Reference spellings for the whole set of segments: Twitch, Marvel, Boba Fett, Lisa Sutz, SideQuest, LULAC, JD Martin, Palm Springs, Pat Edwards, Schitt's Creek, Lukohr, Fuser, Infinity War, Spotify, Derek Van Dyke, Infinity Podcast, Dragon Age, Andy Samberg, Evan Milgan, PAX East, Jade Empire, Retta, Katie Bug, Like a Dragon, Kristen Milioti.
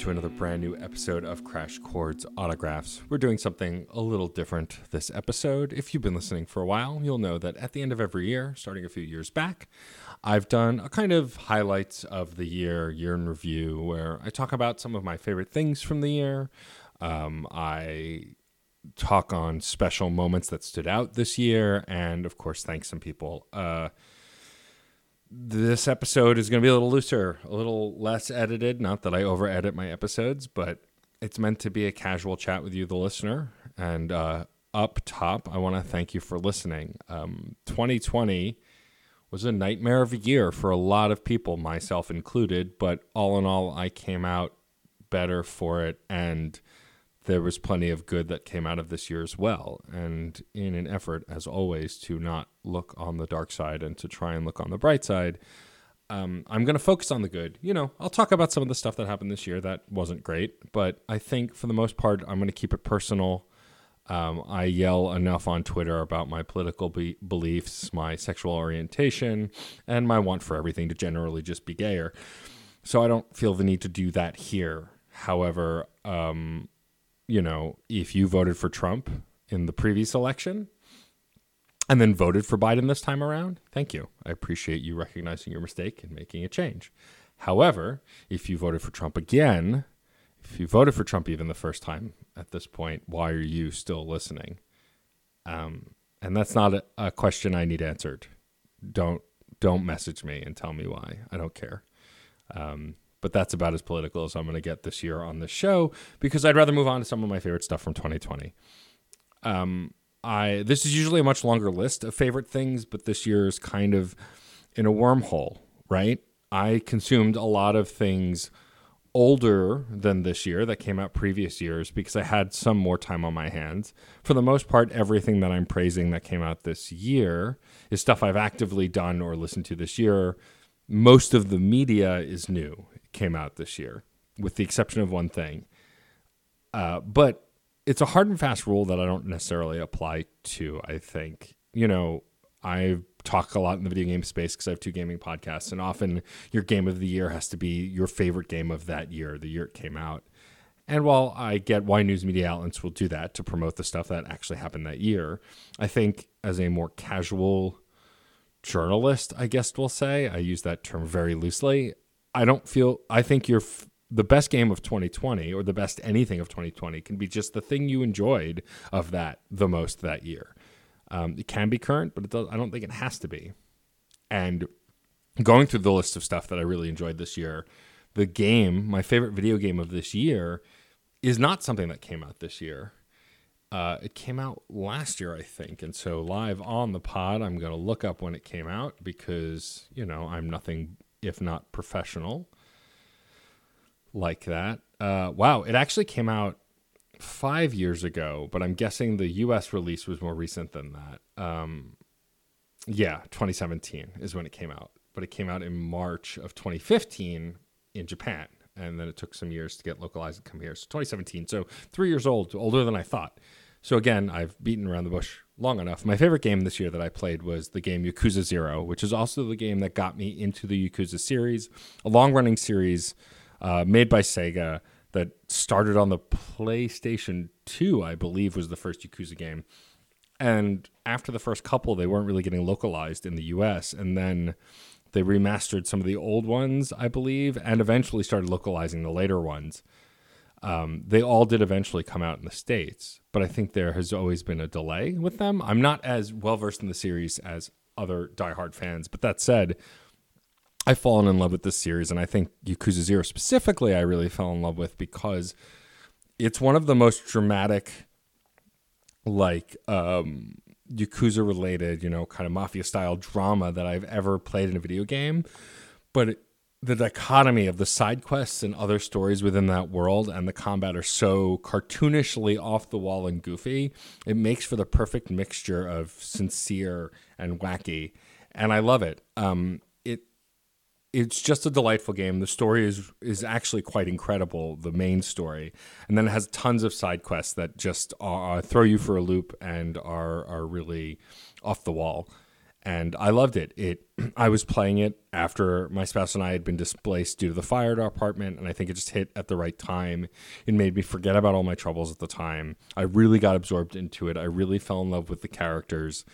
to another brand new episode of Crash Chords Autographs. We're doing something a little different this episode. If you've been listening for a while, you'll know that at the end of every year, starting a few years back, I've done a kind of highlights of the year, year in review, where I talk about some of my favorite things from the year. I talk on special moments that stood out this year, and of course, thank some people. This episode is going to be a little looser, a little less edited. Not that I over-edit my episodes, but it's meant to be a casual chat with you, the listener. And up top, I want to thank you for listening. 2020 was a nightmare of a year for a lot of people, myself included. But all in all, I came out better for it, and there was plenty of good that came out of this year as well. And in an effort, as always, to not look on the dark side and to try and look on the bright side, I'm going to focus on the good. You know, I'll talk about some of the stuff that happened this year that wasn't great, but I think for the most part, I'm going to keep it personal. I yell enough on Twitter about my political beliefs, my sexual orientation, and my want for everything to generally just be gayer. So I don't feel the need to do that here. However, you know, if you voted for Trump in the previous election and then voted for Biden this time around, thank you. I appreciate you recognizing your mistake and making a change. However, if you voted for Trump again, if you voted for Trump even the first time at this point, why are you still listening? And that's not a question I need answered. Don't message me and tell me why. I don't care. But that's about as political as I'm going to get this year on this show, because I'd rather move on to some of my favorite stuff from 2020. This is usually a much longer list of favorite things, but this year is kind of in a wormhole, right? I consumed a lot of things older than this year that came out previous years because I had some more time on my hands. For the most part, everything that I'm praising that came out this year is stuff I've actively done or listened to this year. Most of the media is new. Came out this year, with the exception of one thing. But it's a hard and fast rule that I don't necessarily apply to, I think. You know, I talk a lot in the video game space because I have two gaming podcasts, and often your game of the year has to be your favorite game of that year, the year it came out. And while I get why news media outlets will do that to promote the stuff that actually happened that year, I think as a more casual journalist, I guess we'll say, I use that term very loosely, I think the best game of 2020 or the best anything of 2020 can be just the thing you enjoyed of that the most that year. It can be current, but I don't think it has to be. And going through the list of stuff that I really enjoyed this year, the game, my favorite video game of this year, is not something that came out this year. It came out last year, I think. And so live on the pod, I'm going to look up when it came out because, you know, I'm nothing if not professional, like that. Wow, it actually came out 5 years ago, but I'm guessing the U.S. release was more recent than that. 2017 is when it came out, but it came out in March of 2015 in Japan, and then it took some years to get localized and come here. So 2017, so 3 years old, older than I thought. So again, I've beaten around the bush long enough. My favorite game this year that I played was the game Yakuza Zero, which is also the game that got me into the Yakuza series, a long-running series made by Sega that started on the PlayStation 2, I believe, was the first Yakuza game. And after the first couple, they weren't really getting localized in the US, and then they remastered some of the old ones, I believe, and eventually started localizing the later ones. They all did eventually come out in the States, but I think there has always been a delay with them. I'm not as well-versed in the series as other diehard fans, but that said, I've fallen in love with this series, and I think Yakuza Zero specifically I really fell in love with because it's one of the most dramatic, like, Yakuza-related, you know, kind of mafia-style drama that I've ever played in a video game, but the dichotomy of the side quests and other stories within that world and the combat are so cartoonishly off the wall and goofy. It makes for the perfect mixture of sincere and wacky, and I love it. It's just a delightful game. The story is actually quite incredible, the main story, and then it has tons of side quests that just throw you for a loop and are really off the wall. and I loved it. I was playing it after my spouse and I had been displaced due to the fire at our apartment, and I think it just hit at the right time. It made me forget about all my troubles at the time. I really got absorbed into it. I really fell in love with the characters,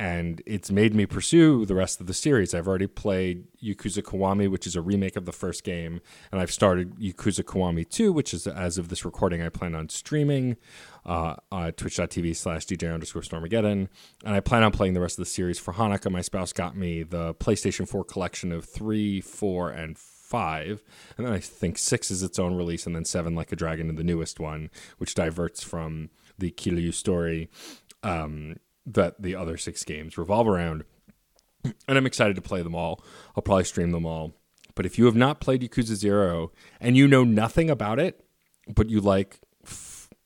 and it's made me pursue the rest of the series. I've already played Yakuza Kiwami, which is a remake of the first game, and I've started Yakuza Kiwami 2, which is, as of this recording, I plan on streaming twitch.tv/DJ_Stormageddon, and I plan on playing the rest of the series for Hanukkah. My spouse got me the PlayStation 4 collection of 3, 4, and 5, and then I think 6 is its own release, and then 7, Like a Dragon, and the newest one, which diverts from the Kiryu story that the other 6 games revolve around, and I'm excited to play them all. I'll probably stream them all. But if you have not played Yakuza Zero and you know nothing about it, but you like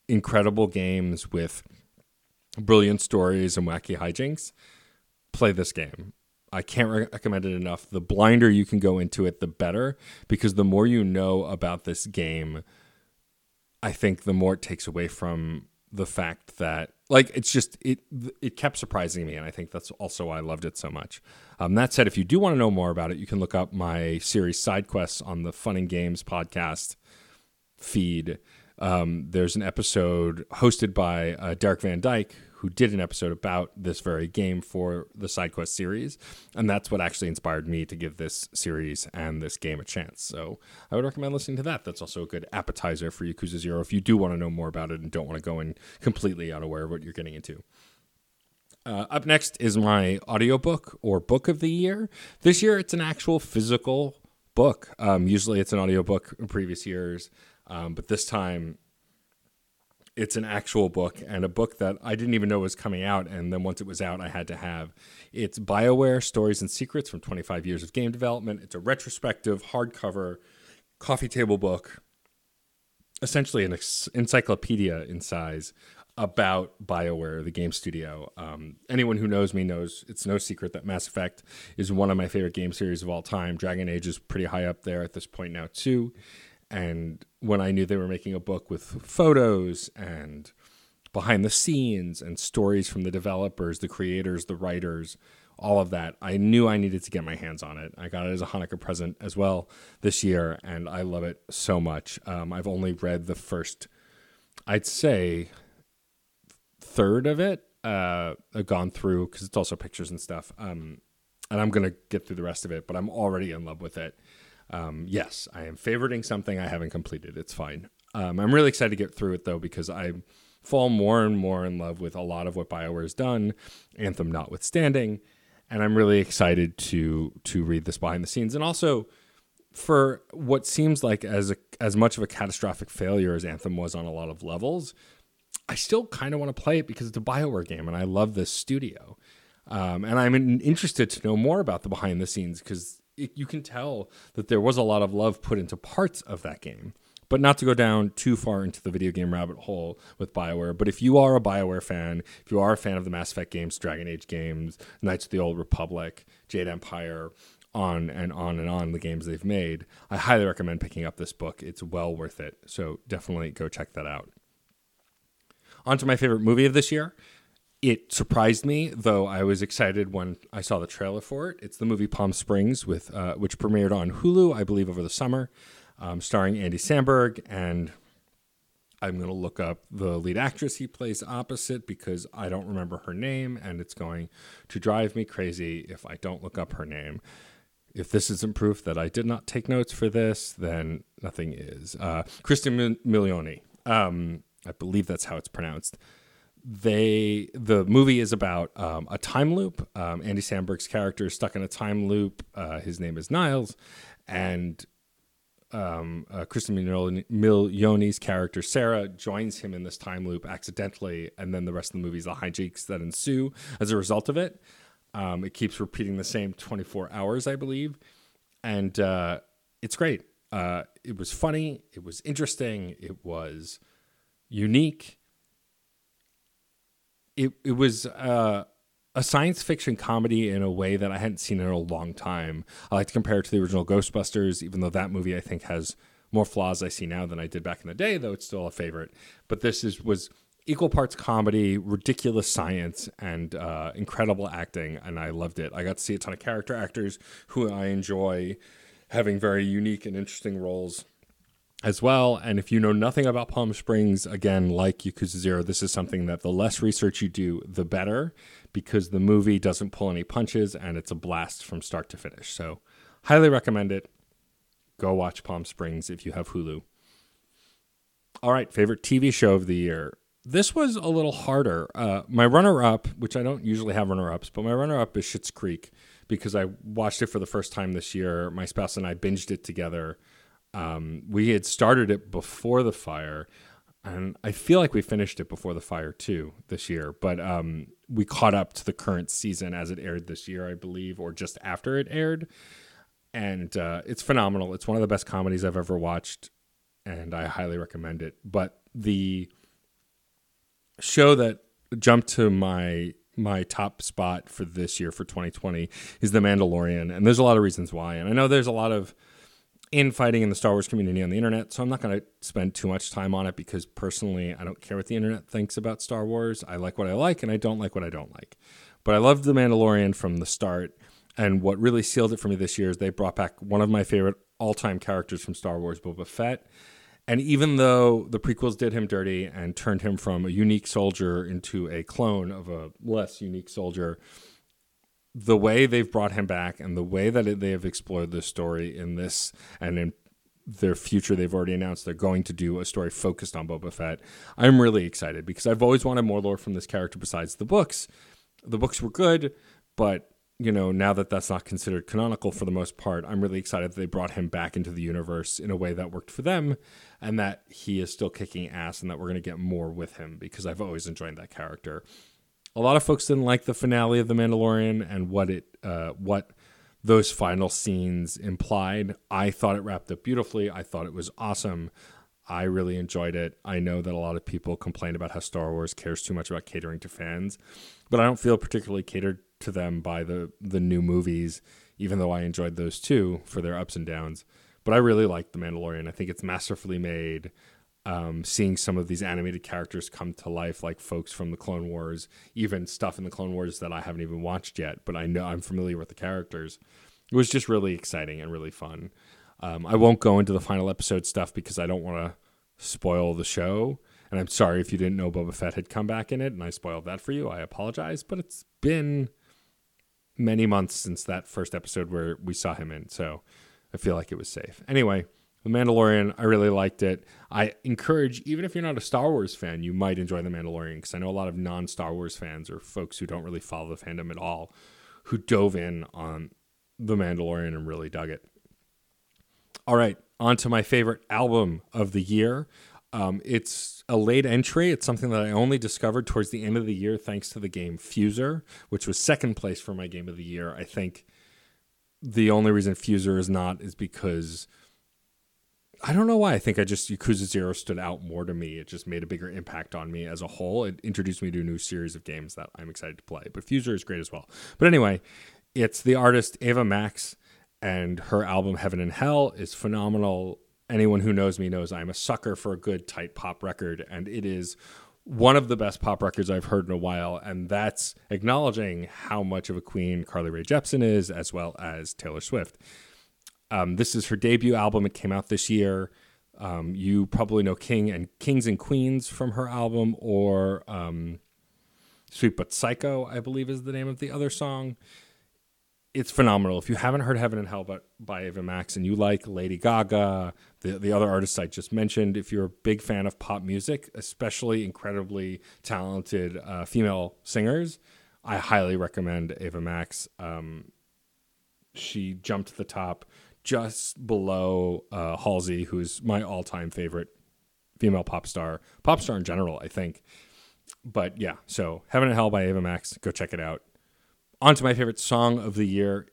incredible games with brilliant stories and wacky hijinks, play this game. I can't recommend it enough. The blinder you can go into it, the better, because the more you know about this game, I think the more it takes away from the fact that, like, it's just, it kept surprising me, and I think that's also why I loved it so much. That said, if you do want to know more about it, you can look up my series SideQuests on the Fun and Games podcast feed. There's an episode hosted by Derek Van Dyke, who did an episode about this very game for the SideQuest series, and that's what actually inspired me to give this series and this game a chance. So I would recommend listening to that. That's also a good appetizer for Yakuza Zero if you do want to know more about it and don't want to go in completely unaware of what you're getting into. Up next is my audiobook or book of the year. This year, it's an actual physical book. Usually it's an audiobook in previous years, but this time it's an actual book, and a book that I didn't even know was coming out, and then once it was out, I had to have. It's BioWare, Stories and Secrets from 25 Years of Game Development. It's a retrospective, hardcover, coffee table book, essentially an encyclopedia in size about BioWare, the game studio. Anyone who knows me knows it's no secret that Mass Effect is one of my favorite game series of all time. Dragon Age is pretty high up there at this point now, too. And when I knew they were making a book with photos and behind the scenes and stories from the developers, the creators, the writers, all of that, I knew I needed to get my hands on it. I got it as a Hanukkah present as well this year, and I love it so much. I've only read the first, I'd say, third of it. I've gone through, because it's also pictures and stuff, and I'm going to get through the rest of it, but I'm already in love with it. Yes, I am favoriting something I haven't completed. It's fine. I'm really excited to get through it, though, because I fall more and more in love with a lot of what BioWare has done, Anthem notwithstanding, and I'm really excited to read this behind the scenes. And also, for what seems like as much of a catastrophic failure as Anthem was on a lot of levels, I still kind of want to play it because it's a BioWare game, and I love this studio. And I'm interested to know more about the behind the scenes, because you can tell that there was a lot of love put into parts of that game. But not to go down too far into the video game rabbit hole with BioWare, but if you are a BioWare fan, if you are a fan of the Mass Effect games, Dragon Age games, Knights of the Old Republic, Jade Empire, on and on and on the games they've made, I highly recommend picking up this book. It's well worth it, so definitely go check that out. On to my favorite movie of this year. It surprised me, though I was excited when I saw the trailer for it. It's the movie Palm Springs, which premiered on Hulu, I believe, over the summer, starring Andy Samberg, and I'm going to look up the lead actress he plays opposite because I don't remember her name, and it's going to drive me crazy if I don't look up her name. If this isn't proof that I did not take notes for this, then nothing is. Kristen Milioti. I believe that's how it's pronounced. The movie is about a time loop. Andy Samberg's character is stuck in a time loop. His name is Niles, and Kristen Milioti's character Sarah joins him in this time loop accidentally, and then the rest of the movie is the hijinks that ensue as a result of it. It keeps repeating the same 24 hours, I believe, and it's great. It was funny. It was interesting. It was unique. It was a science fiction comedy in a way that I hadn't seen in a long time. I like to compare it to the original Ghostbusters, even though that movie, I think, has more flaws I see now than I did back in the day, though it's still a favorite. But this was equal parts comedy, ridiculous science, and incredible acting, and I loved it. I got to see a ton of character actors who I enjoy having very unique and interesting roles as well. And if you know nothing about Palm Springs, again, like Yakuza Zero, this is something that the less research you do, the better, because the movie doesn't pull any punches, and it's a blast from start to finish. So highly recommend it. Go watch Palm Springs if you have Hulu. All right, favorite TV show of the year. This was a little harder. My runner-up, which I don't usually have runner-ups, but my runner-up is Schitt's Creek, because I watched it for the first time this year. My spouse and I binged it together. We had started it before the fire, and I feel like we finished it before the fire too this year, but we caught up to the current season as it aired this year, I believe, or just after it aired. And it's phenomenal. It's one of the best comedies I've ever watched, and I highly recommend it. But the show that jumped to my top spot for this year, for 2020, is The Mandalorian, and there's a lot of reasons why. And I know there's a lot of infighting in the Star Wars community on the internet, so I'm not going to spend too much time on it, because personally, I don't care what the internet thinks about Star Wars. I like what I like, and I don't like what I don't like. But I loved The Mandalorian from the start. And what really sealed it for me this year is they brought back one of my favorite all-time characters from Star Wars, Boba Fett. And even though the prequels did him dirty and turned him from a unique soldier into a clone of a less unique soldier, the way they've brought him back and the way that they have explored this story in this and in their future, they've already announced they're going to do a story focused on Boba Fett. I'm really excited because I've always wanted more lore from this character besides the books. The books were good, but you know, now that that's not considered canonical for the most part, I'm really excited that they brought him back into the universe in a way that worked for them and that he is still kicking ass and that we're going to get more with him because I've always enjoyed that character. A lot of folks didn't like the finale of The Mandalorian and what those final scenes implied. I thought it wrapped up beautifully. I thought it was awesome. I really enjoyed it. I know that a lot of people complain about how Star Wars cares too much about catering to fans, but I don't feel particularly catered to them by the new movies, even though I enjoyed those too for their ups and downs. But I really liked The Mandalorian. I think it's masterfully made. Seeing some of these animated characters come to life, like folks from the Clone Wars, even stuff in the Clone Wars that I haven't even watched yet, but I know I'm familiar with the characters. It was just really exciting and really fun. I won't go into the final episode stuff because I don't want to spoil the show. And I'm sorry if you didn't know Boba Fett had come back in it and I spoiled that for you. I apologize, but it's been many months since that first episode where we saw him in, so I feel like it was safe. Anyway, The Mandalorian, I really liked it. I encourage, even if you're not a Star Wars fan, you might enjoy The Mandalorian, because I know a lot of non-Star Wars fans or folks who don't really follow the fandom at all who dove in on The Mandalorian and really dug it. All right, on to my favorite album of the year. It's a late entry. It's something that I only discovered towards the end of the year thanks to the game Fuser, which was second place for my game of the year. I think the only reason Fuser is not is because I don't know why. I think Yakuza Zero stood out more to me. It just made a bigger impact on me as a whole. It introduced me to a new series of games that I'm excited to play. But Fuser is great as well. But anyway, it's the artist Ava Max, and her album Heaven and Hell is phenomenal. Anyone who knows me knows I'm a sucker for a good, tight pop record, and it is one of the best pop records I've heard in a while, and that's acknowledging how much of a queen Carly Rae Jepsen is, as well as Taylor Swift. This is her debut album. It came out this year. You probably know Kings and Queens from her album, or Sweet But Psycho, I believe is the name of the other song. It's phenomenal. If you haven't heard Heaven and Hell by Ava Max and you like Lady Gaga, the other artists I just mentioned, if you're a big fan of pop music, especially incredibly talented female singers, I highly recommend Ava Max. She jumped to the top just below Halsey, who's my all-time favorite female pop star in general, I think. But yeah, so Heaven and Hell by Ava Max, go check it out. On to my favorite song of the year.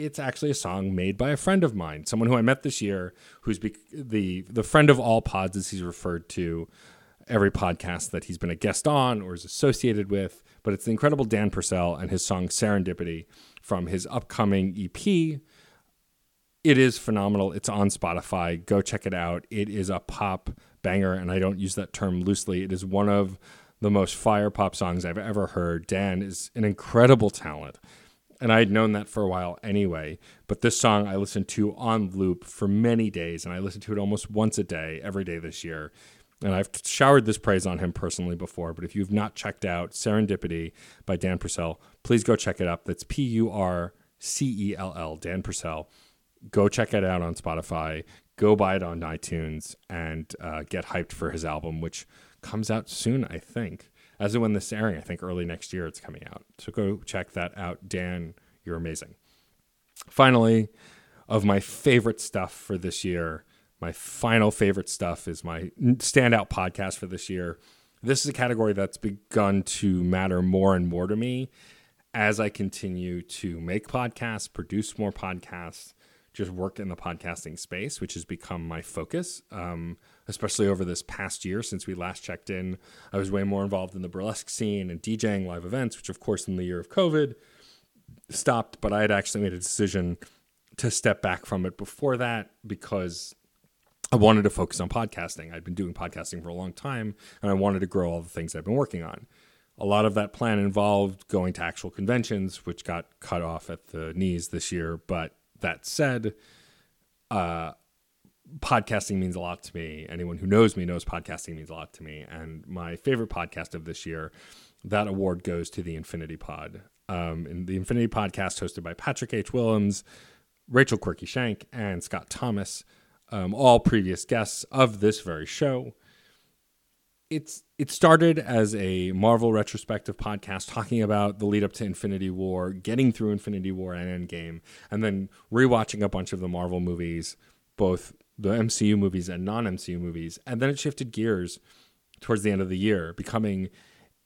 It's actually a song made by a friend of mine, someone who I met this year, who's the friend of all pods, as he's referred to every podcast that he's been a guest on or is associated with. But it's the incredible Dan Purcell and his song Serendipity from his upcoming EP. It is phenomenal. It's on Spotify. Go check it out. It is a pop banger, and I don't use that term loosely. It is one of the most fire pop songs I've ever heard. Dan is an incredible talent, and I had known that for a while anyway, but this song I listened to on loop for many days, and I listened to it almost once a day, every day this year. And I've showered this praise on him personally before, but if you've not checked out Serendipity by Dan Purcell, please go check it up. That's Purcell, Dan Purcell. Go check it out on Spotify. Go buy it on iTunes and get hyped for his album, which comes out soon, I think. As of when this airing, I think early next year it's coming out. So go check that out. Dan, you're amazing. Finally, of my favorite stuff for this year, my final favorite stuff is my standout podcast for this year. This is a category that's begun to matter more and more to me as I continue to make podcasts, produce more podcasts, just work in the podcasting space, which has become my focus, especially over this past year since we last checked in. I was way more involved in the burlesque scene and DJing live events, which, of course, in the year of COVID stopped, but I had actually made a decision to step back from it before that because I wanted to focus on podcasting. I'd been doing podcasting for a long time, and I wanted to grow all the things I've been working on. A lot of that plan involved going to actual conventions, which got cut off at the knees this year. But that said, podcasting means a lot to me. Anyone who knows me knows podcasting means a lot to me. And my favorite podcast of this year, that award goes to the Infinity Pod. In the Infinity Podcast, hosted by Patrick H. Willems, Rachel Quirky Shank, and Scott Thomas, all previous guests of this very show. It started as a Marvel retrospective podcast talking about the lead up to Infinity War, getting through Infinity War and Endgame, and then rewatching a bunch of the Marvel movies, both the MCU movies and non-MCU movies. And then it shifted gears towards the end of the year, becoming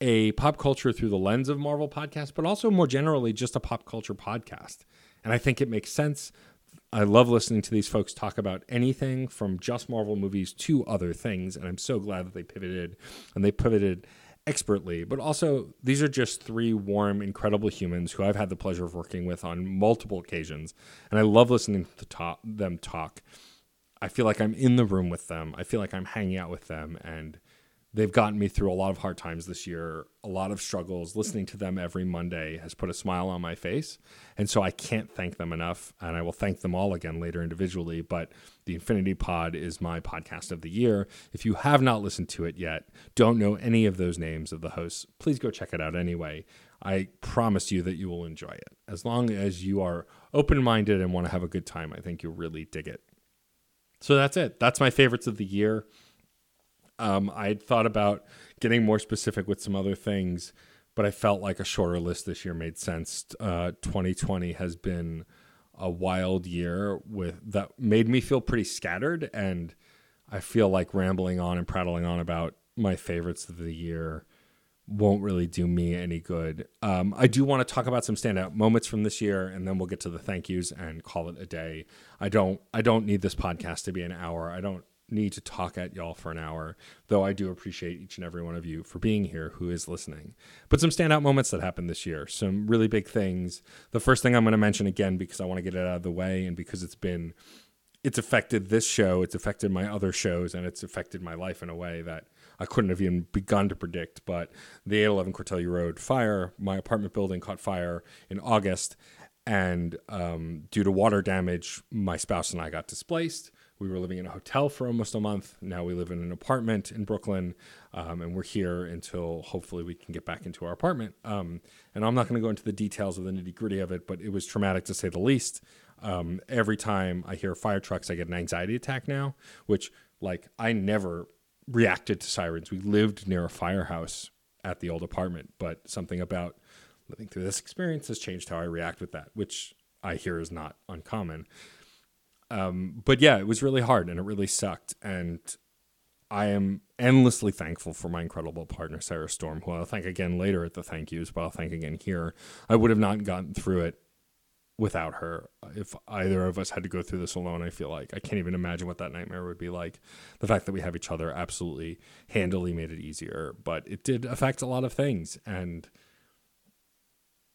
a pop culture through the lens of Marvel podcast, but also more generally just a pop culture podcast. And I think it makes sense. I love listening to these folks talk about anything from just Marvel movies to other things, and I'm so glad that they pivoted, and they pivoted expertly. But also, these are just three warm, incredible humans who I've had the pleasure of working with on multiple occasions, and I love listening to them talk. I feel like I'm in the room with them. I feel like I'm hanging out with them, and they've gotten me through a lot of hard times this year, a lot of struggles. Listening to them every Monday has put a smile on my face. And so I can't thank them enough. And I will thank them all again later individually. But the Infinity Pod is my podcast of the year. If you have not listened to it yet, don't know any of those names of the hosts, please go check it out anyway. I promise you that you will enjoy it. As long as you are open-minded and want to have a good time, I think you'll really dig it. So that's it. That's my favorites of the year. I had thought about getting more specific with some other things, but I felt like a shorter list this year made sense. 2020 has been a wild year that made me feel pretty scattered, and I feel like rambling on and prattling on about my favorites of the year won't really do me any good. I do want to talk about some standout moments from this year, and then we'll get to the thank yous and call it a day. I don't need this podcast to be an hour. I don't need to talk at y'all for an hour, though I do appreciate each and every one of you for being here who is listening. But some standout moments that happened this year, some really big things. The first thing I'm going to mention again, because I want to get it out of the way and because it's affected this show, it's affected my other shows, and it's affected my life in a way that I couldn't have even begun to predict. But the 811 Cortelli Road fire, my apartment building caught fire in August, and due to water damage, my spouse and I got displaced. We were living in a hotel for almost a month. Now we live in an apartment in Brooklyn, and we're here until hopefully we can get back into our apartment. And I'm not going to go into the details of the nitty-gritty of it, but it was traumatic to say the least. Every time I hear fire trucks, I get an anxiety attack now, which, like, I never reacted to sirens. We lived near a firehouse at the old apartment, but something about living through this experience has changed how I react with that, which I hear is not uncommon. But yeah, it was really hard and it really sucked. And I am endlessly thankful for my incredible partner, Sarah Storm, who I'll thank again later at the thank yous, but I'll thank again here. I would have not gotten through it without her. If either of us had to go through this alone, I feel like I can't even imagine what that nightmare would be like. The fact that we have each other absolutely handily made it easier, but it did affect a lot of things. And,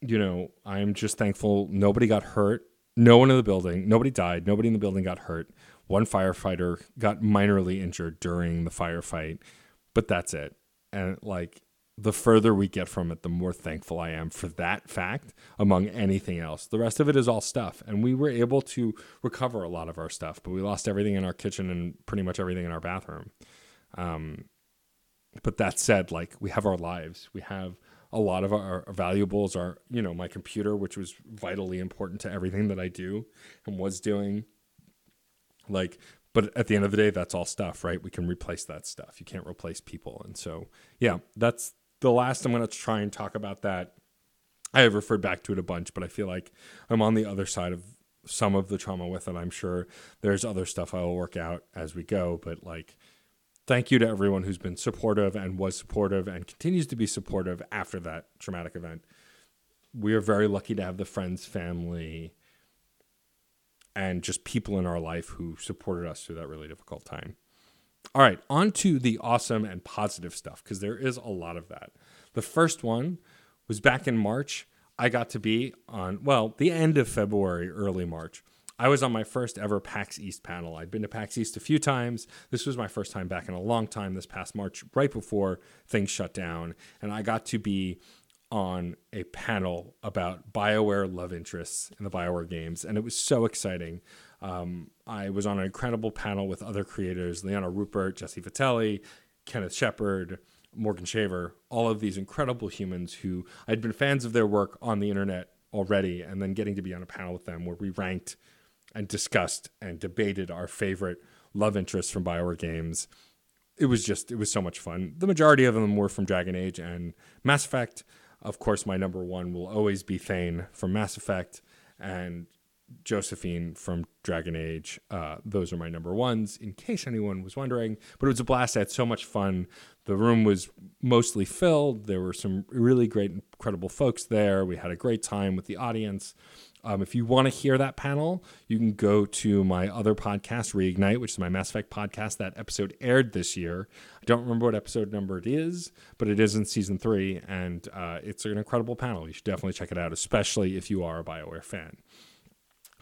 you know, I'm just thankful nobody got hurt. No one in the building, nobody died, nobody in the building got hurt. One firefighter got minorly injured during the firefight, but that's it. And like, the further we get from it, the more thankful I am for that fact among anything else. The rest of it is all stuff. And we were able to recover a lot of our stuff, but we lost everything in our kitchen and pretty much everything in our bathroom. But that said, like, we have our lives. We have a lot of our valuables, our, you know, my computer, which was vitally important to everything that I do and was doing. Like, but at the end of the day, that's all stuff, right? We can replace that stuff. You can't replace people. And so, yeah, that's the last I'm going to try and talk about that. I have referred back to it a bunch, but I feel like I'm on the other side of some of the trauma with it. I'm sure there's other stuff I will work out as we go, but like, thank you to everyone who's been supportive and was supportive and continues to be supportive after that traumatic event. We are very lucky to have the friends, family, and just people in our life who supported us through that really difficult time. All right, on to the awesome and positive stuff, because there is a lot of that. The first one was back in March. I got to be on, well, the end of February, early March. I was on my first ever PAX East panel. I'd been to PAX East a few times. This was my first time back in a long time this past March, right before things shut down. And I got to be on a panel about BioWare love interests in the BioWare games, and it was so exciting. I was on an incredible panel with other creators, Liana Rupert, Jesse Vitelli, Kenneth Shepard, Morgan Shaver, all of these incredible humans who I'd been fans of their work on the internet already, and then getting to be on a panel with them where we ranked and discussed and debated our favorite love interests from BioWare games. It was so much fun. The majority of them were from Dragon Age and Mass Effect. Of course, my number one will always be Thane from Mass Effect and Josephine from Dragon Age. Those are my number ones, in case anyone was wondering. But it was a blast. I had so much fun. The room was mostly filled. There were some really great, incredible folks there. We had a great time with the audience. If you want to hear that panel, you can go to my other podcast, Reignite, which is my Mass Effect podcast. That episode aired this year. I don't remember what episode number it is, but it is in season 3, and it's an incredible panel. You should definitely check it out, especially if you are a BioWare fan.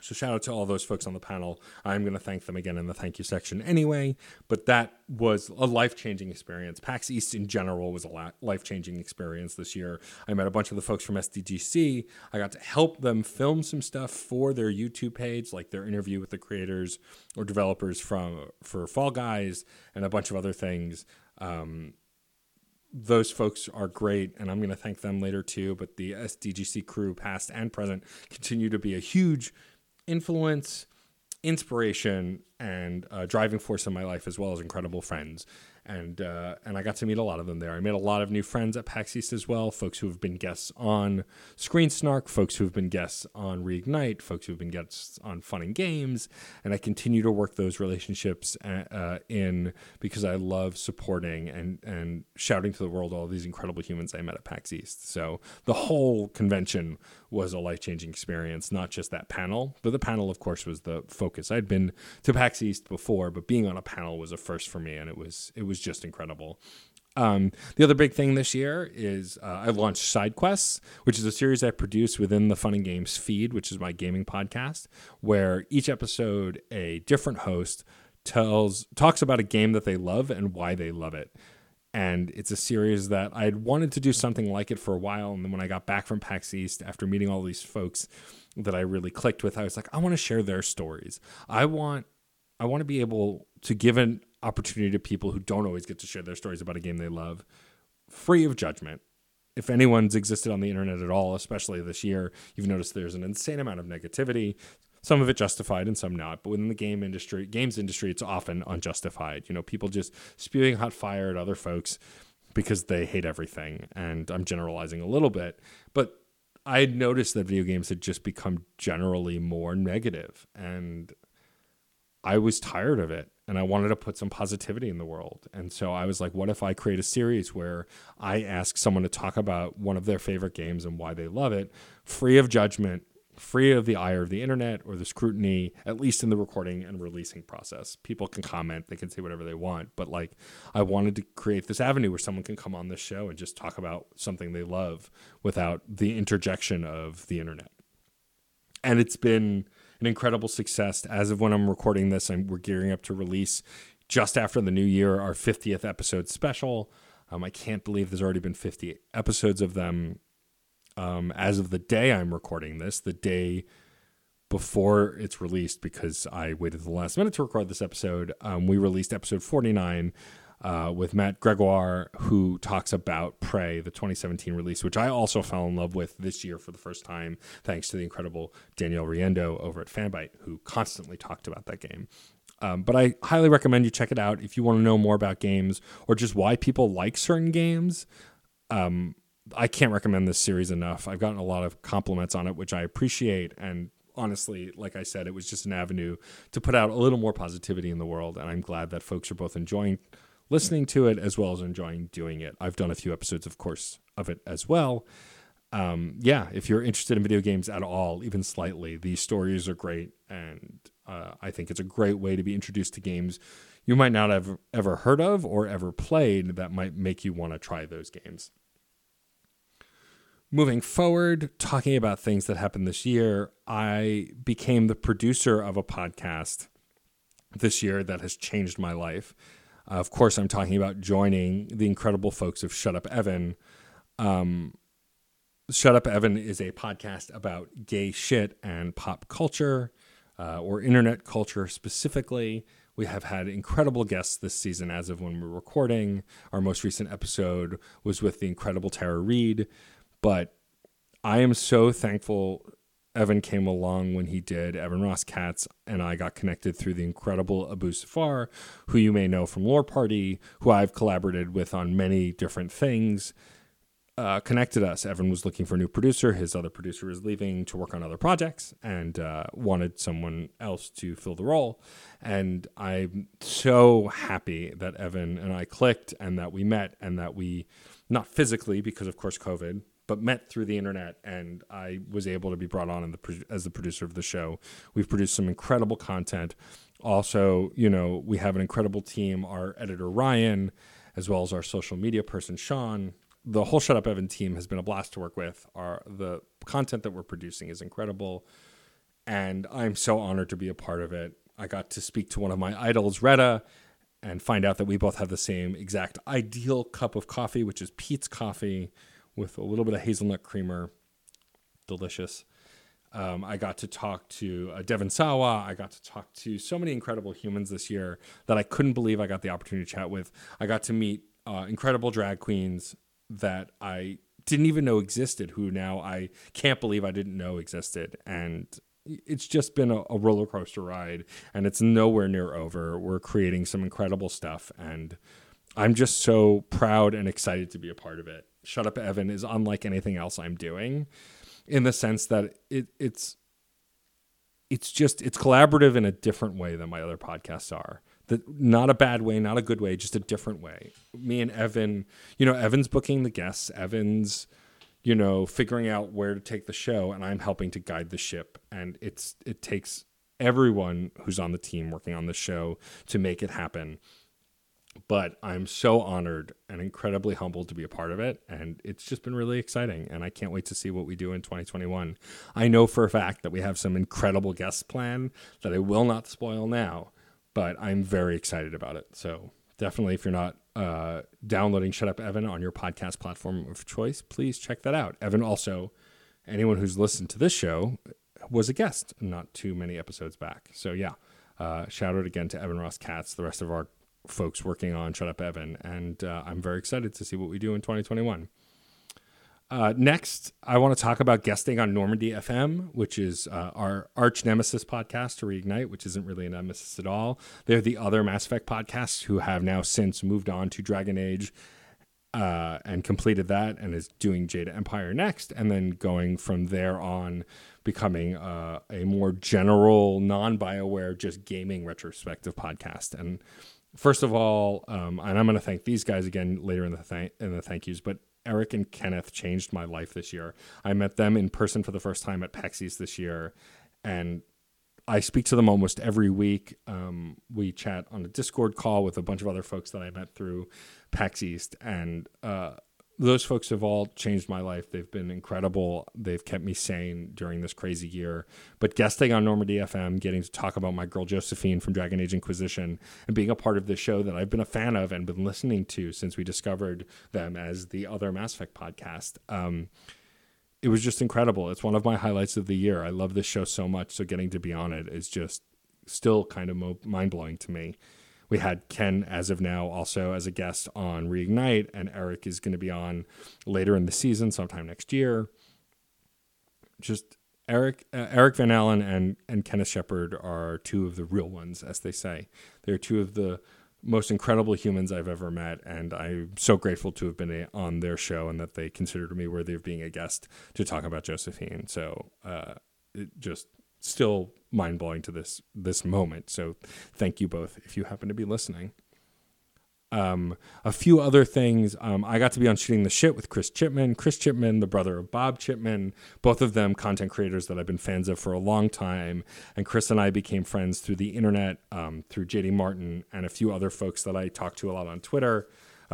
So shout out to all those folks on the panel. I'm going to thank them again in the thank you section anyway, but that was a life-changing experience. PAX East in general was a life-changing experience this year. I met a bunch of the folks from SDGC. I got to help them film some stuff for their YouTube page, like their interview with the creators or developers for Fall Guys and a bunch of other things. Those folks are great, and I'm going to thank them later too, but the SDGC crew, past and present, continue to be a huge influence, inspiration, and driving force in my life, as well as incredible friends. And I got to meet a lot of them there. I made a lot of new friends at PAX East as well, folks who have been guests on Screen Snark, folks who have been guests on Reignite, folks who have been guests on Fun and Games. And I continue to work those relationships in because I love supporting and shouting to the world all these incredible humans I met at PAX East. So the whole convention was a life-changing experience, not just that panel. But the panel, of course, was the focus. I'd been to PAX East before, but being on a panel was a first for me, and it was just incredible. The other big thing this year is I've launched SideQuests, which is a series I produce within the Fun and Games feed, which is my gaming podcast, where each episode a different host talks about a game that they love and why they love it. And it's a series that I had wanted to do something like it for a while, and then when I got back from PAX East after meeting all these folks that I really clicked with, I was like, I want to share their stories. I want to be able to give an opportunity to people who don't always get to share their stories about a game they love, free of judgment. If anyone's existed on the internet at all, especially this year, you've noticed there's an insane amount of negativity, some of it justified and some not. But within the games industry, it's often unjustified. You know, people just spewing hot fire at other folks because they hate everything. And I'm generalizing a little bit, but I had noticed that video games had just become generally more negative, and I was tired of it, and I wanted to put some positivity in the world. And so I was like, what if I create a series where I ask someone to talk about one of their favorite games and why they love it, free of judgment, free of the ire of the internet or the scrutiny, at least in the recording and releasing process. People can comment, they can say whatever they want, but like, I wanted to create this avenue where someone can come on this show and just talk about something they love without the interjection of the internet. And it's been an incredible success. As of when I'm recording this, we're gearing up to release just after the new year, our 50th episode special. I can't believe there's already been 50 episodes of them. As of the day I'm recording this, the day before it's released, because I waited the last minute to record this episode, we released episode 49 with Matt Gregoire, who talks about Prey, the 2017 release, which I also fell in love with this year for the first time, thanks to the incredible Danielle Riendo over at Fanbyte, who constantly talked about that game. But I highly recommend you check it out if you want to know more about games or just why people like certain games. I can't recommend this series enough. I've gotten a lot of compliments on it, which I appreciate. And honestly, like I said, it was just an avenue to put out a little more positivity in the world. And I'm glad that folks are both enjoying listening to it as well as enjoying doing it. I've done a few episodes, of course, of it as well. Yeah, if you're interested in video games at all, even slightly, these stories are great. And I think it's a great way to be introduced to games you might not have ever heard of or ever played that might make you want to try those games. Moving forward, talking about things that happened this year, I became the producer of a podcast this year that has changed my life. Of course, I'm talking about joining the incredible folks of Shut Up Evan. Shut Up Evan is a podcast about gay shit and pop culture, or internet culture specifically. We have had incredible guests this season as of when we're recording. Our most recent episode was with the incredible Tara Reid. But I am so thankful Evan came along when he did. Evan Ross Katz and I got connected through the incredible Abu Safar, who you may know from Lore Party, who I've collaborated with on many different things, connected us. Evan was looking for a new producer. His other producer is leaving to work on other projects and wanted someone else to fill the role. And I'm so happy that Evan and I clicked and that we met and that we, not physically because, of course, COVID, but met through the internet, and I was able to be brought on in as the producer of the show. We've produced some incredible content. Also, you know, we have an incredible team, our editor, Ryan, as well as our social media person, Sean. The whole Shut Up Evan team has been a blast to work with. The content that we're producing is incredible, and I'm so honored to be a part of it. I got to speak to one of my idols, Retta, and find out that we both have the same exact ideal cup of coffee, which is Pete's coffee, with a little bit of hazelnut creamer. Delicious. I got to talk to Devin Sawa. I got to talk to so many incredible humans this year that I couldn't believe I got the opportunity to chat with. I got to meet incredible drag queens that I didn't even know existed, who now I can't believe I didn't know existed. And it's just been a roller coaster ride, and it's nowhere near over. We're creating some incredible stuff, and I'm just so proud and excited to be a part of it. Shut Up Evan is unlike anything else I'm doing, in the sense that it's collaborative in a different way than my other podcasts are. Not a bad way, not a good way, just a different way. Me and Evan, you know, Evan's booking the guests, Evan's, you know, figuring out where to take the show, and I'm helping to guide the ship. And it takes everyone who's on the team working on the show to make it happen. But I'm so honored and incredibly humbled to be a part of it. And it's just been really exciting. And I can't wait to see what we do in 2021. I know for a fact that we have some incredible guests planned that I will not spoil now, but I'm very excited about it. So definitely, if you're not downloading Shut Up Evan on your podcast platform of choice, please check that out. Evan also, anyone who's listened to this show, was a guest not too many episodes back. So yeah, shout out again to Evan Ross Katz, the rest of our folks working on Shut Up Evan, and I'm very excited to see what we do in 2021. Next, I want to talk about guesting on Normandy FM, which is our arch nemesis podcast to Reignite, which isn't really a nemesis at all. They're the other Mass Effect podcasts who have now since moved on to Dragon Age and completed that, and is doing Jade Empire next, and then going from there on becoming a more general, non-BioWare, just gaming retrospective podcast. And first of all, and I'm going to thank these guys again later in the thank yous, but Eric and Kenneth changed my life this year. I met them in person for the first time at PAX East this year, and I speak to them almost every week. We chat on a Discord call with a bunch of other folks that I met through PAX East, and those folks have all changed my life. They've been incredible. They've kept me sane during this crazy year. But guesting on Normandy FM, getting to talk about my girl Josephine from Dragon Age Inquisition, and being a part of this show that I've been a fan of and been listening to since we discovered them as the other Mass Effect podcast. It was just incredible. It's one of my highlights of the year. I love this show so much. So getting to be on it is just still kind of mind-blowing to me. We had Ken, as of now, also as a guest on Reignite, and Eric is going to be on later in the season, sometime next year. Just Eric Van Allen and Kenneth Shepard are two of the real ones, as they say. They're two of the most incredible humans I've ever met, and I'm so grateful to have been on their show and that they considered me worthy of being a guest to talk about Josephine. So it just still mind-blowing to this moment. So thank you both if you happen to be listening. A few other things. I got to be on Shooting the Shit with Chris Chipman, the brother of Bob Chipman, both of them content creators that I've been fans of for a long time. And Chris and I became friends through the internet, through JD Martin and a few other folks that I talk to a lot on Twitter.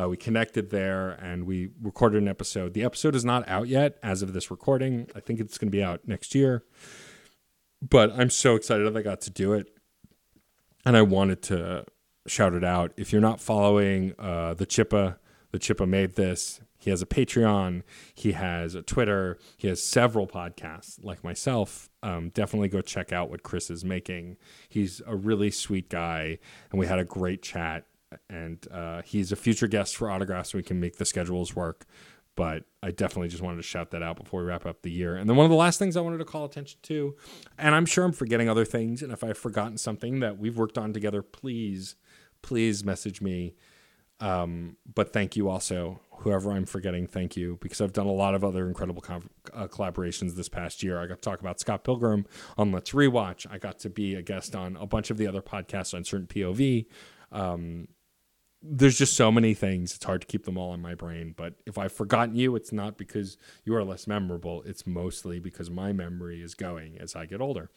We connected there and we recorded an episode. The episode is not out yet as of this recording. I think it's going to be out next year. But I'm so excited that I got to do it. And I wanted to shout it out. If you're not following the Chippa made this. He has a Patreon. He has a Twitter. He has several podcasts like myself. Definitely go check out what Chris is making. He's a really sweet guy. And we had a great chat. And he's a future guest for Autographs. So we can make the schedules work. But I definitely just wanted to shout that out before we wrap up the year. And then one of the last things I wanted to call attention to, and I'm sure I'm forgetting other things, and if I've forgotten something that we've worked on together, please message me. But thank you also. Whoever I'm forgetting, thank you, because I've done a lot of other incredible collaborations this past year. I got to talk about Scott Pilgrim on Let's Rewatch. I got to be a guest on a bunch of the other podcasts on Certain POV. There's just so many things. It's hard to keep them all in my brain. But if I've forgotten you, it's not because you are less memorable. It's mostly because my memory is going as I get older.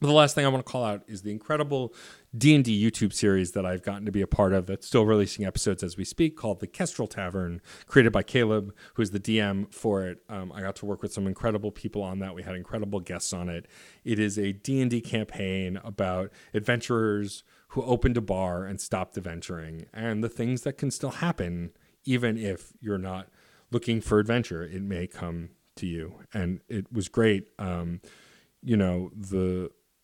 But the last thing I want to call out is the incredible D&D YouTube series that I've gotten to be a part of that's still releasing episodes as we speak, called The Kestrel Tavern, created by Caleb, who's the DM for it. I got to work with some incredible people on that. We had incredible guests on it. It is a D&D campaign about adventurers who opened a bar and stopped adventuring, and the things that can still happen even if you're not looking for adventure. It may come to you, and it was great.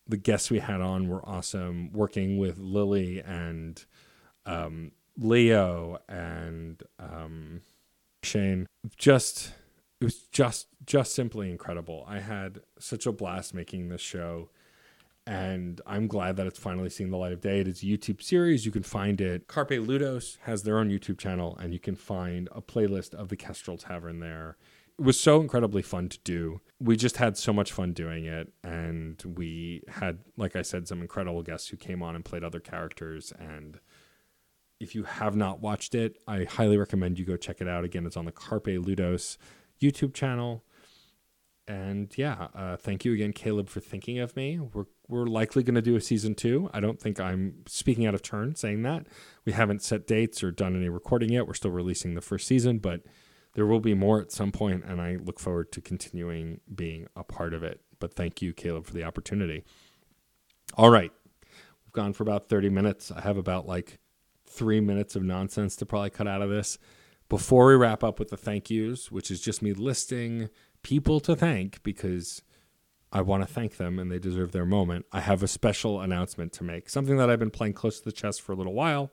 The guests we had on were awesome. Working with Lily and Leo and Shane, it was just simply incredible. I had such a blast making this show. And I'm glad that it's finally seeing the light of day. It is a YouTube series. You can find it. Carpe Ludos has their own YouTube channel, and you can find a playlist of the Kestrel Tavern there. It was so incredibly fun to do. We just had so much fun doing it. And we had, like I said, some incredible guests who came on and played other characters. And if you have not watched it, I highly recommend you go check it out. Again, it's on the Carpe Ludos YouTube channel. And yeah, thank you again, Caleb, for thinking of me. We're likely going to do a season 2. I don't think I'm speaking out of turn saying that. We haven't set dates or done any recording yet. We're still releasing the first season, but there will be more at some point, and I look forward to continuing being a part of it. But thank you, Caleb, for the opportunity. All right. We've gone for about 30 minutes. I have about 3 minutes of nonsense to probably cut out of this. Before we wrap up with the thank yous, which is just me listing people to thank because I want to thank them and they deserve their moment, I have a special announcement to make. Something that I've been playing close to the chest for a little while.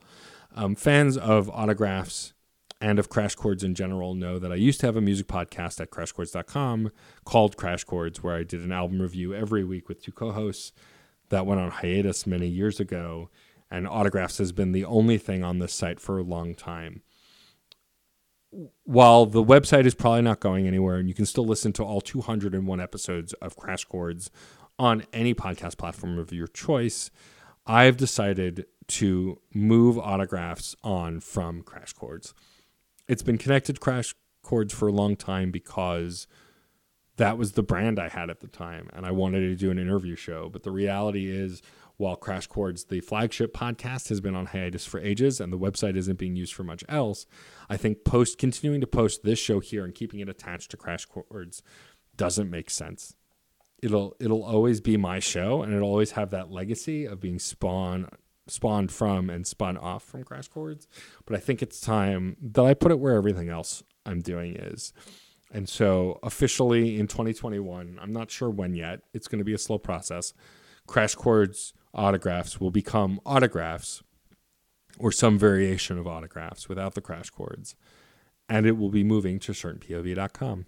Fans of Autographs and of Crash Chords in general know that I used to have a music podcast at crashchords.com called Crash Chords, where I did an album review every week with two co-hosts. That went on hiatus many years ago, and Autographs has been the only thing on this site for a long time. While the website is probably not going anywhere, and you can still listen to all 201 episodes of Crash Chords on any podcast platform of your choice, I've decided to move Autographs on from Crash Chords. It's been connected to Crash Chords for a long time because that was the brand I had at the time, and I wanted to do an interview show. But the reality is, While Crash Chords, the flagship podcast, has been on hiatus for ages and the website isn't being used for much else, I think continuing to post this show here and keeping it attached to Crash Chords doesn't make sense. It'll always be my show, and it'll always have that legacy of being spawned from and spun off from Crash Chords. But I think it's time that I put it where everything else I'm doing is. And so officially in 2021, I'm not sure when yet, it's going to be a slow process, Crash Chords Autographs will become Autographs, or some variation of Autographs without the Crash Chords, and it will be moving to CertainPOV.com.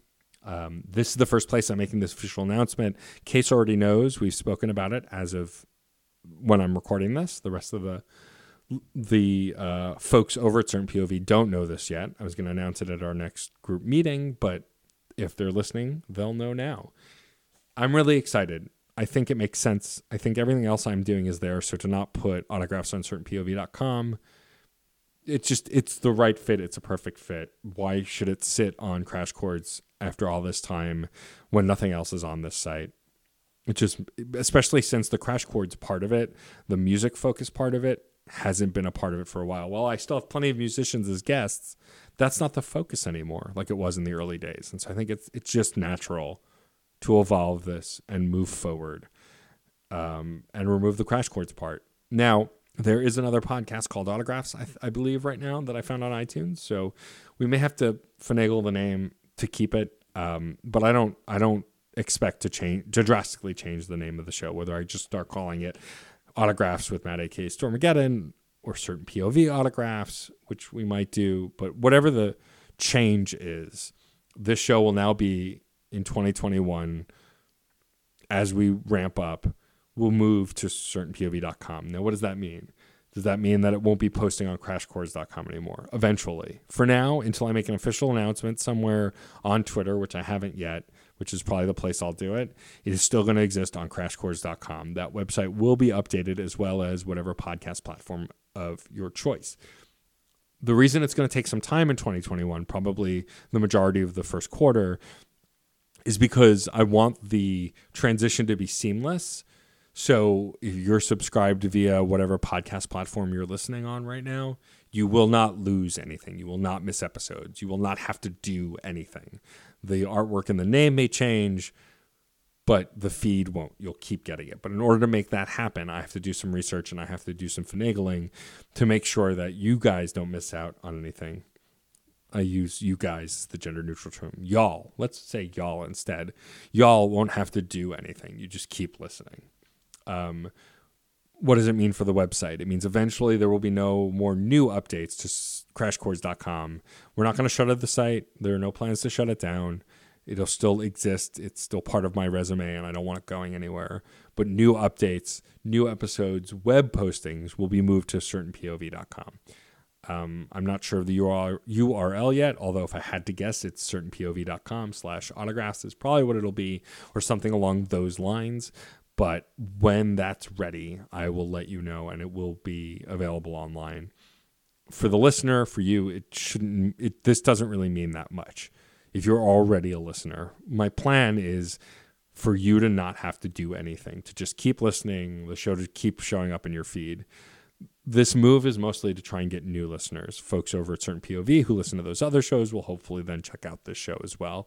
This is the first place I'm making this official announcement. Case already knows. We've spoken about it as of when I'm recording this. The rest of the folks over at CertainPOV don't know this yet. I was going to announce it at our next group meeting, but if they're listening, they'll know now. I'm really excited. I think it makes sense. I think everything else I'm doing is there, so to not put Autographs on certainpov.com, it's the right fit. It's a perfect fit. Why should it sit on Crash Chords after all this time when nothing else is on this site? It just, especially since the Crash Chords part of it, the music focus part of it, hasn't been a part of it for a while. While I still have plenty of musicians as guests, that's not the focus anymore like it was in the early days. And so I think it's just natural to evolve this and move forward and remove the Crash Chords part. Now, there is another podcast called Autographs, I believe, right now that I found on iTunes. So we may have to finagle the name to keep it. But I don't expect to drastically change the name of the show, whether I just start calling it Autographs with Matt A.K. Stormageddon or CertainPOV Autographs, which we might do. But whatever the change is, this show will now be, in 2021, as we ramp up, we'll move to certainpov.com. Now, what does that mean? Does that mean that it won't be posting on crashchords.com anymore? Eventually. For now, until I make an official announcement somewhere on Twitter, which I haven't yet, which is probably the place I'll do it, it is still going to exist on crashchords.com. That website will be updated, as well as whatever podcast platform of your choice. The reason it's going to take some time in 2021, probably the majority of the first quarter, is because I want the transition to be seamless. So if you're subscribed via whatever podcast platform you're listening on right now, you will not lose anything. You will not miss episodes. You will not have to do anything. The artwork and the name may change, but the feed won't. You'll keep getting it. But in order to make that happen, I have to do some research and I have to do some finagling to make sure that you guys don't miss out on anything. I use you guys, the gender neutral term. Y'all. Let's say y'all instead. Y'all won't have to do anything. You just keep listening. What does it mean for the website? It means eventually there will be no more new updates to crashchords.com. We're not going to shut out the site. There are no plans to shut it down. It'll still exist. It's still part of my resume and I don't want it going anywhere. But new updates, new episodes, web postings will be moved to certainpov.com. I'm not sure of the URL yet, although if I had to guess, it's certainpov.com/autographs is probably what it'll be, or something along those lines. But when that's ready, I will let you know, and it will be available online. For the listener, for you, this doesn't really mean that much. If you're already a listener, my plan is for you to not have to do anything, to just keep listening, the show to keep showing up in your feed. This move is mostly to try and get new listeners. Folks over at CertainPOV who listen to those other shows will hopefully then check out this show as well.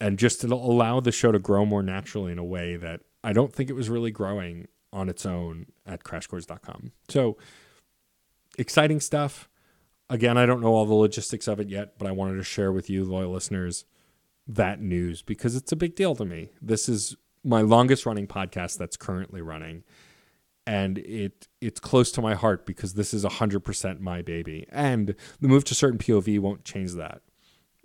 And just to allow the show to grow more naturally in a way that I don't think it was really growing on its own at crashchords.com. So exciting stuff. Again, I don't know all the logistics of it yet, but I wanted to share with you, loyal listeners, that news because it's a big deal to me. This is my longest running podcast that's currently running. And it's close to my heart because this is 100% my baby. And the move to CertainPOV won't change that.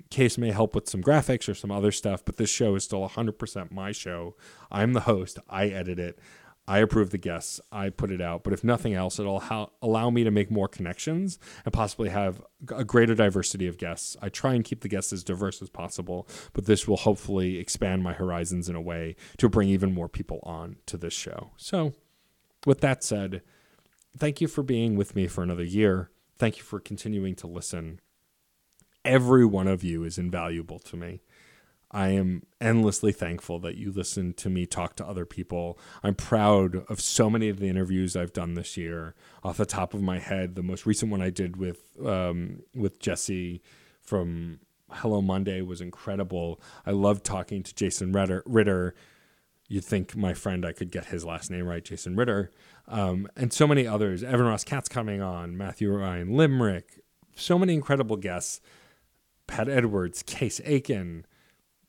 Case may help with some graphics or some other stuff, but this show is still 100% my show. I'm the host. I edit it. I approve the guests. I put it out. But if nothing else, it'll allow me to make more connections and possibly have a greater diversity of guests. I try and keep the guests as diverse as possible, but this will hopefully expand my horizons in a way to bring even more people on to this show. So with that said, thank you for being with me for another year. Thank you for continuing to listen. Every one of you is invaluable to me. I am endlessly thankful that you listen to me talk to other people. I'm proud of so many of the interviews I've done this year. Off the top of my head, the most recent one I did with Jesse from Hello Monday was incredible. I loved talking to Jason Ritter. You'd think my friend, I could get his last name right, Jason Ritter, and so many others. Evan Ross Katz coming on, Matthew Ryan Limerick, so many incredible guests. Pat Edwards, Case Aiken,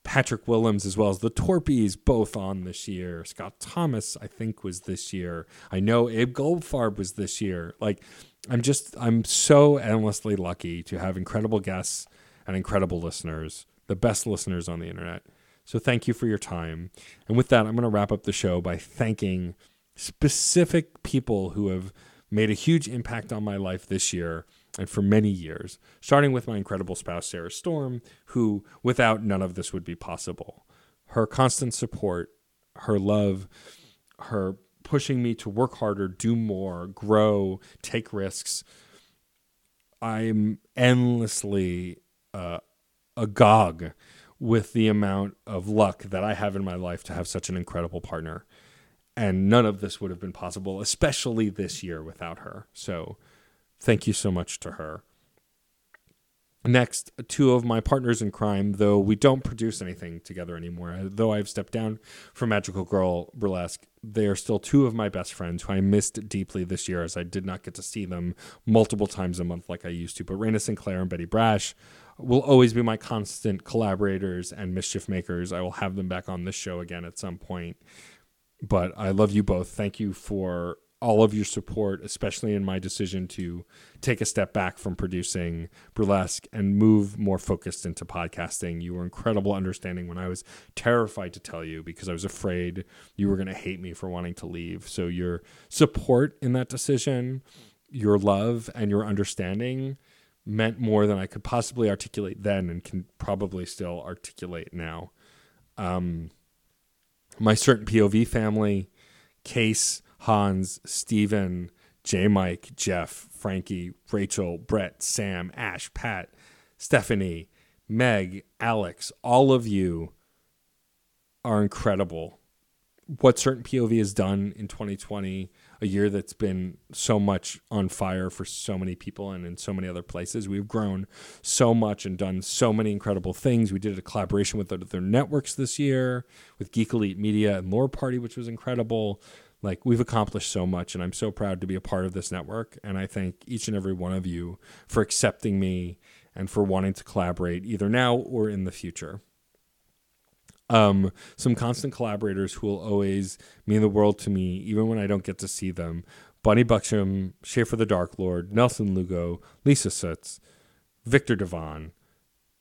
Patrick Willems, as well as the Torpies, both on this year. Scott Thomas, I think, was this year. I know Abe Goldfarb was this year. Like, I'm so endlessly lucky to have incredible guests and incredible listeners, the best listeners on the internet. So thank you for your time. And with that, I'm going to wrap up the show by thanking specific people who have made a huge impact on my life this year and for many years, starting with my incredible spouse, Sarah Storm, who without none of this would be possible. Her constant support, her love, her pushing me to work harder, do more, grow, take risks. I'm endlessly agog with the amount of luck that I have in my life to have such an incredible partner. And none of this would have been possible, especially this year, without her. So thank you so much to her. Next, two of my partners in crime, though we don't produce anything together anymore, though I've stepped down from Magical Girl Burlesque, they are still two of my best friends who I missed deeply this year, as I did not get to see them multiple times a month like I used to. But Raina Sinclair and Betty Brash will always be my constant collaborators and mischief makers. I will have them back on this show again at some point. But I love you both. Thank you for all of your support, especially in my decision to take a step back from producing Burlesque and move more focused into podcasting. You were incredible understanding when I was terrified to tell you because I was afraid you were going to hate me for wanting to leave. So your support in that decision, your love, and your understanding meant more than I could possibly articulate then and can probably still articulate now. My certain POV family, Case, Hans, Steven, J. Mike, Jeff, Frankie, Rachel, Brett, Sam, Ash, Pat, Stephanie, Meg, Alex, all of you are incredible. What Certain POV has done in 2020, a year that's been so much on fire for so many people and in so many other places. We've grown so much and done so many incredible things. We did a collaboration with other networks this year, with Geek Elite Media and Lore Party, which was incredible. Like, we've accomplished so much, and I'm so proud to be a part of this network. And I thank each and every one of you for accepting me and for wanting to collaborate either now or in the future. Some constant collaborators who will always mean the world to me, even when I don't get to see them. Bonnie Bucksham, Schaefer the Dark Lord, Nelson Lugo, Lisa Sutz, Victor Devon,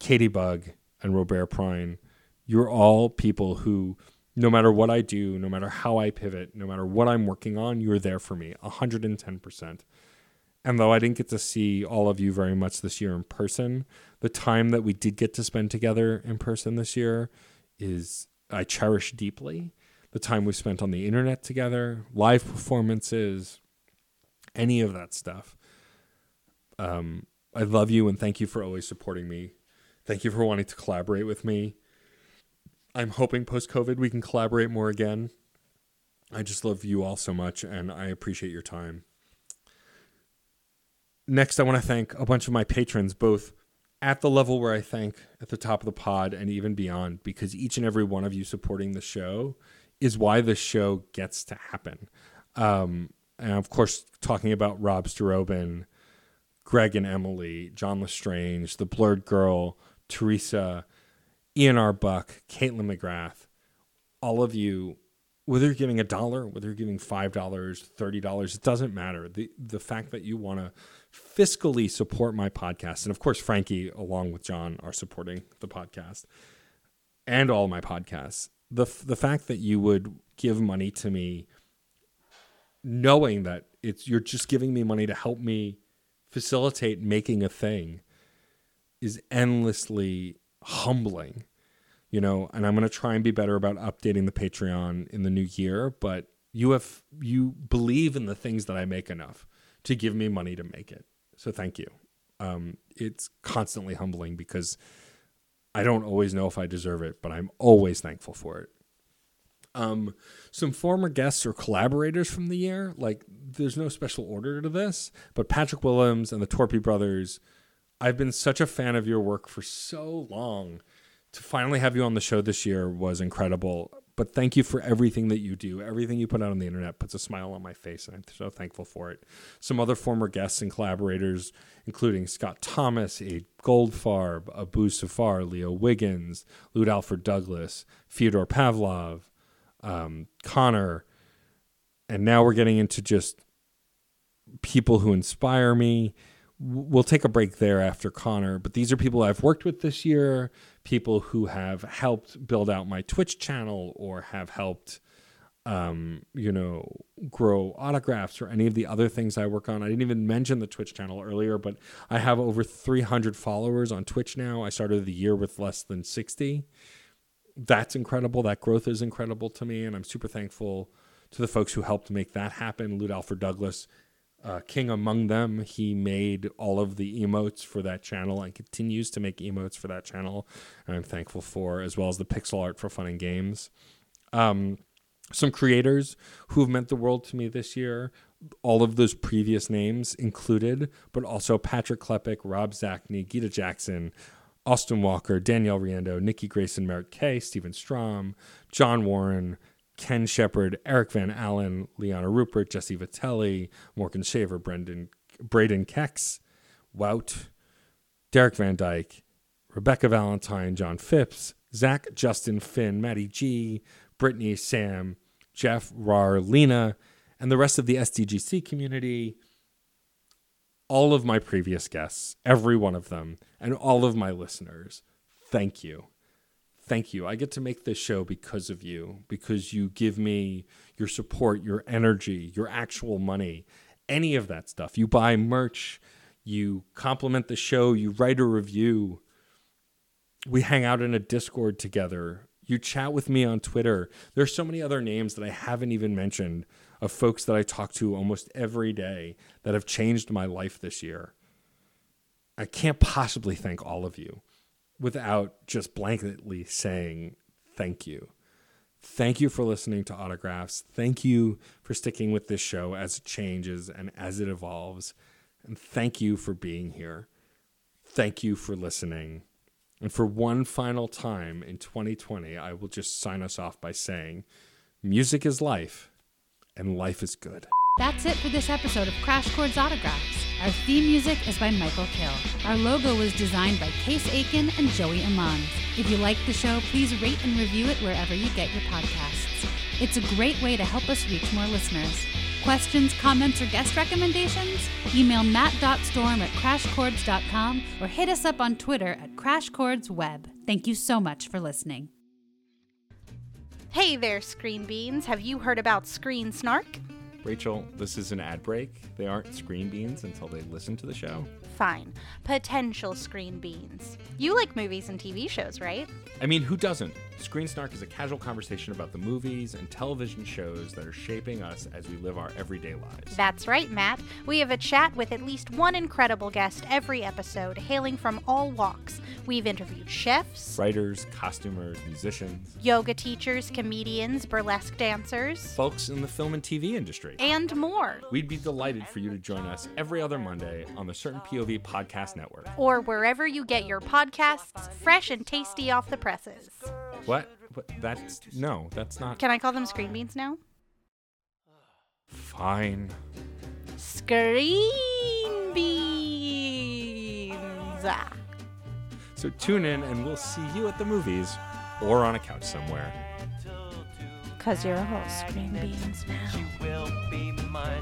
Katie Bug, and Robert Prine. You're all people who, no matter what I do, no matter how I pivot, no matter what I'm working on, you're there for me, 110%. And though I didn't get to see all of you very much this year in person, the time that we did get to spend together in person this year is I cherish deeply. The time we spent on the internet together, live performances, any of that stuff. I love you and thank you for always supporting me. Thank you for wanting to collaborate with me. I'm hoping post-COVID we can collaborate more again. I just love you all so much and I appreciate your time. Next, I want to thank a bunch of my patrons, both at the level where I thank at the top of the pod and even beyond, because each and every one of you supporting the show is why the show gets to happen. And of course, talking about Rob Starobin, Greg and Emily, John Lestrange, The Blurred Girl, Teresa, Ian R. Buck, Caitlin McGrath, all of you, whether you're giving $1, whether you're giving $5, $30, it doesn't matter. The fact that you want to fiscally support my podcast, and of course Frankie along with John are supporting the podcast and all my podcasts, the fact that you would give money to me knowing that you're just giving me money to help me facilitate making a thing is endlessly humbling, and I'm going to try and be better about updating the Patreon in the new year, but you believe in the things that I make enough to give me money to make it. So thank you. It's constantly humbling because I don't always know if I deserve it, but I'm always thankful for it. Some former guests or collaborators from the year, like there's no special order to this, but Patrick Willems and the Torpy Brothers, I've been such a fan of your work for so long. To finally have you on the show this year was incredible, but thank you for everything that you do. Everything you put out on the internet puts a smile on my face, and I'm so thankful for it. Some other former guests and collaborators, including Scott Thomas, Abe Goldfarb, Abu Safar, Leo Wiggins, Lute Alfred Douglas, Fyodor Pavlov, Connor, and now we're getting into just people who inspire me. We'll take a break there after Connor, but these are people I've worked with this year, people who have helped build out my Twitch channel or have helped, grow autographs or any of the other things I work on. I didn't even mention the Twitch channel earlier, but I have over 300 followers on Twitch now. I started the year with less than 60. That's incredible. That growth is incredible to me, and I'm super thankful to the folks who helped make that happen. Lute Alfred Douglas, King among them. He made all of the emotes for that channel and continues to make emotes for that channel, and I'm thankful for, as well as the pixel art for Fun and Games. Some creators who've meant the world to me this year, all of those previous names included, but also Patrick Klepek, Rob Zachney, Gita Jackson, Austin Walker, Danielle Riendo, Nikki Grayson, Merritt Kay, Stephen Strom, John Warren, Ken Shepard, Eric Van Allen, Liana Rupert, Jesse Vitelli, Morgan Shaver, Braden Kex, Wout, Derek Van Dyke, Rebecca Valentine, John Phipps, Zach, Justin, Finn, Maddie G, Brittany, Sam, Jeff, Rar, Lena, and the rest of the SDGC community. All of my previous guests, every one of them, and all of my listeners, thank you. Thank you. I get to make this show because of you, because you give me your support, your energy, your actual money, any of that stuff. You buy merch, you compliment the show, you write a review. We hang out in a Discord together. You chat with me on Twitter. There's so many other names that I haven't even mentioned of folks that I talk to almost every day that have changed my life this year. I can't possibly thank all of you without just blanketly saying thank you. Thank you for listening to Autographs. Thank you for sticking with this show as it changes and as it evolves. And thank you for being here. Thank you for listening. And for one final time in 2020, I will just sign us off by saying, music is life, and life is good. That's it for this episode of Crash Chords Autographs. Our theme music is by Michael Kill. Our logo was designed by Case Aiken and Joey Amons. If you like the show, please rate and review it wherever you get your podcasts. It's a great way to help us reach more listeners. Questions, comments, or guest recommendations? Email matt.storm@crashchords.com or hit us up on Twitter @crashchordsweb. Thank you so much for listening. Hey there, Screen Beans. Have you heard about Screen Snark? Rachel, this is an ad break. They aren't Screen Beans until they listen to the show. Fine. Potential Screen Beans. You like movies and TV shows, right? I mean, who doesn't? Screen Snark is a casual conversation about the movies and television shows that are shaping us as we live our everyday lives. That's right, Matt. We have a chat with at least one incredible guest every episode, hailing from all walks. We've interviewed chefs, writers, costumers, musicians, yoga teachers, comedians, burlesque dancers, folks in the film and TV industry, and more. We'd be delighted for you to join us every other Monday on the Certain POV Podcast Network. Or wherever you get your podcasts, fresh and tasty off the presses. What? That's not... Can I call them Screen Beans now? Fine. Screen Beans! So tune in and we'll see you at the movies or on a couch somewhere. 'Cause you're a whole Screen Beans now. You will be mine.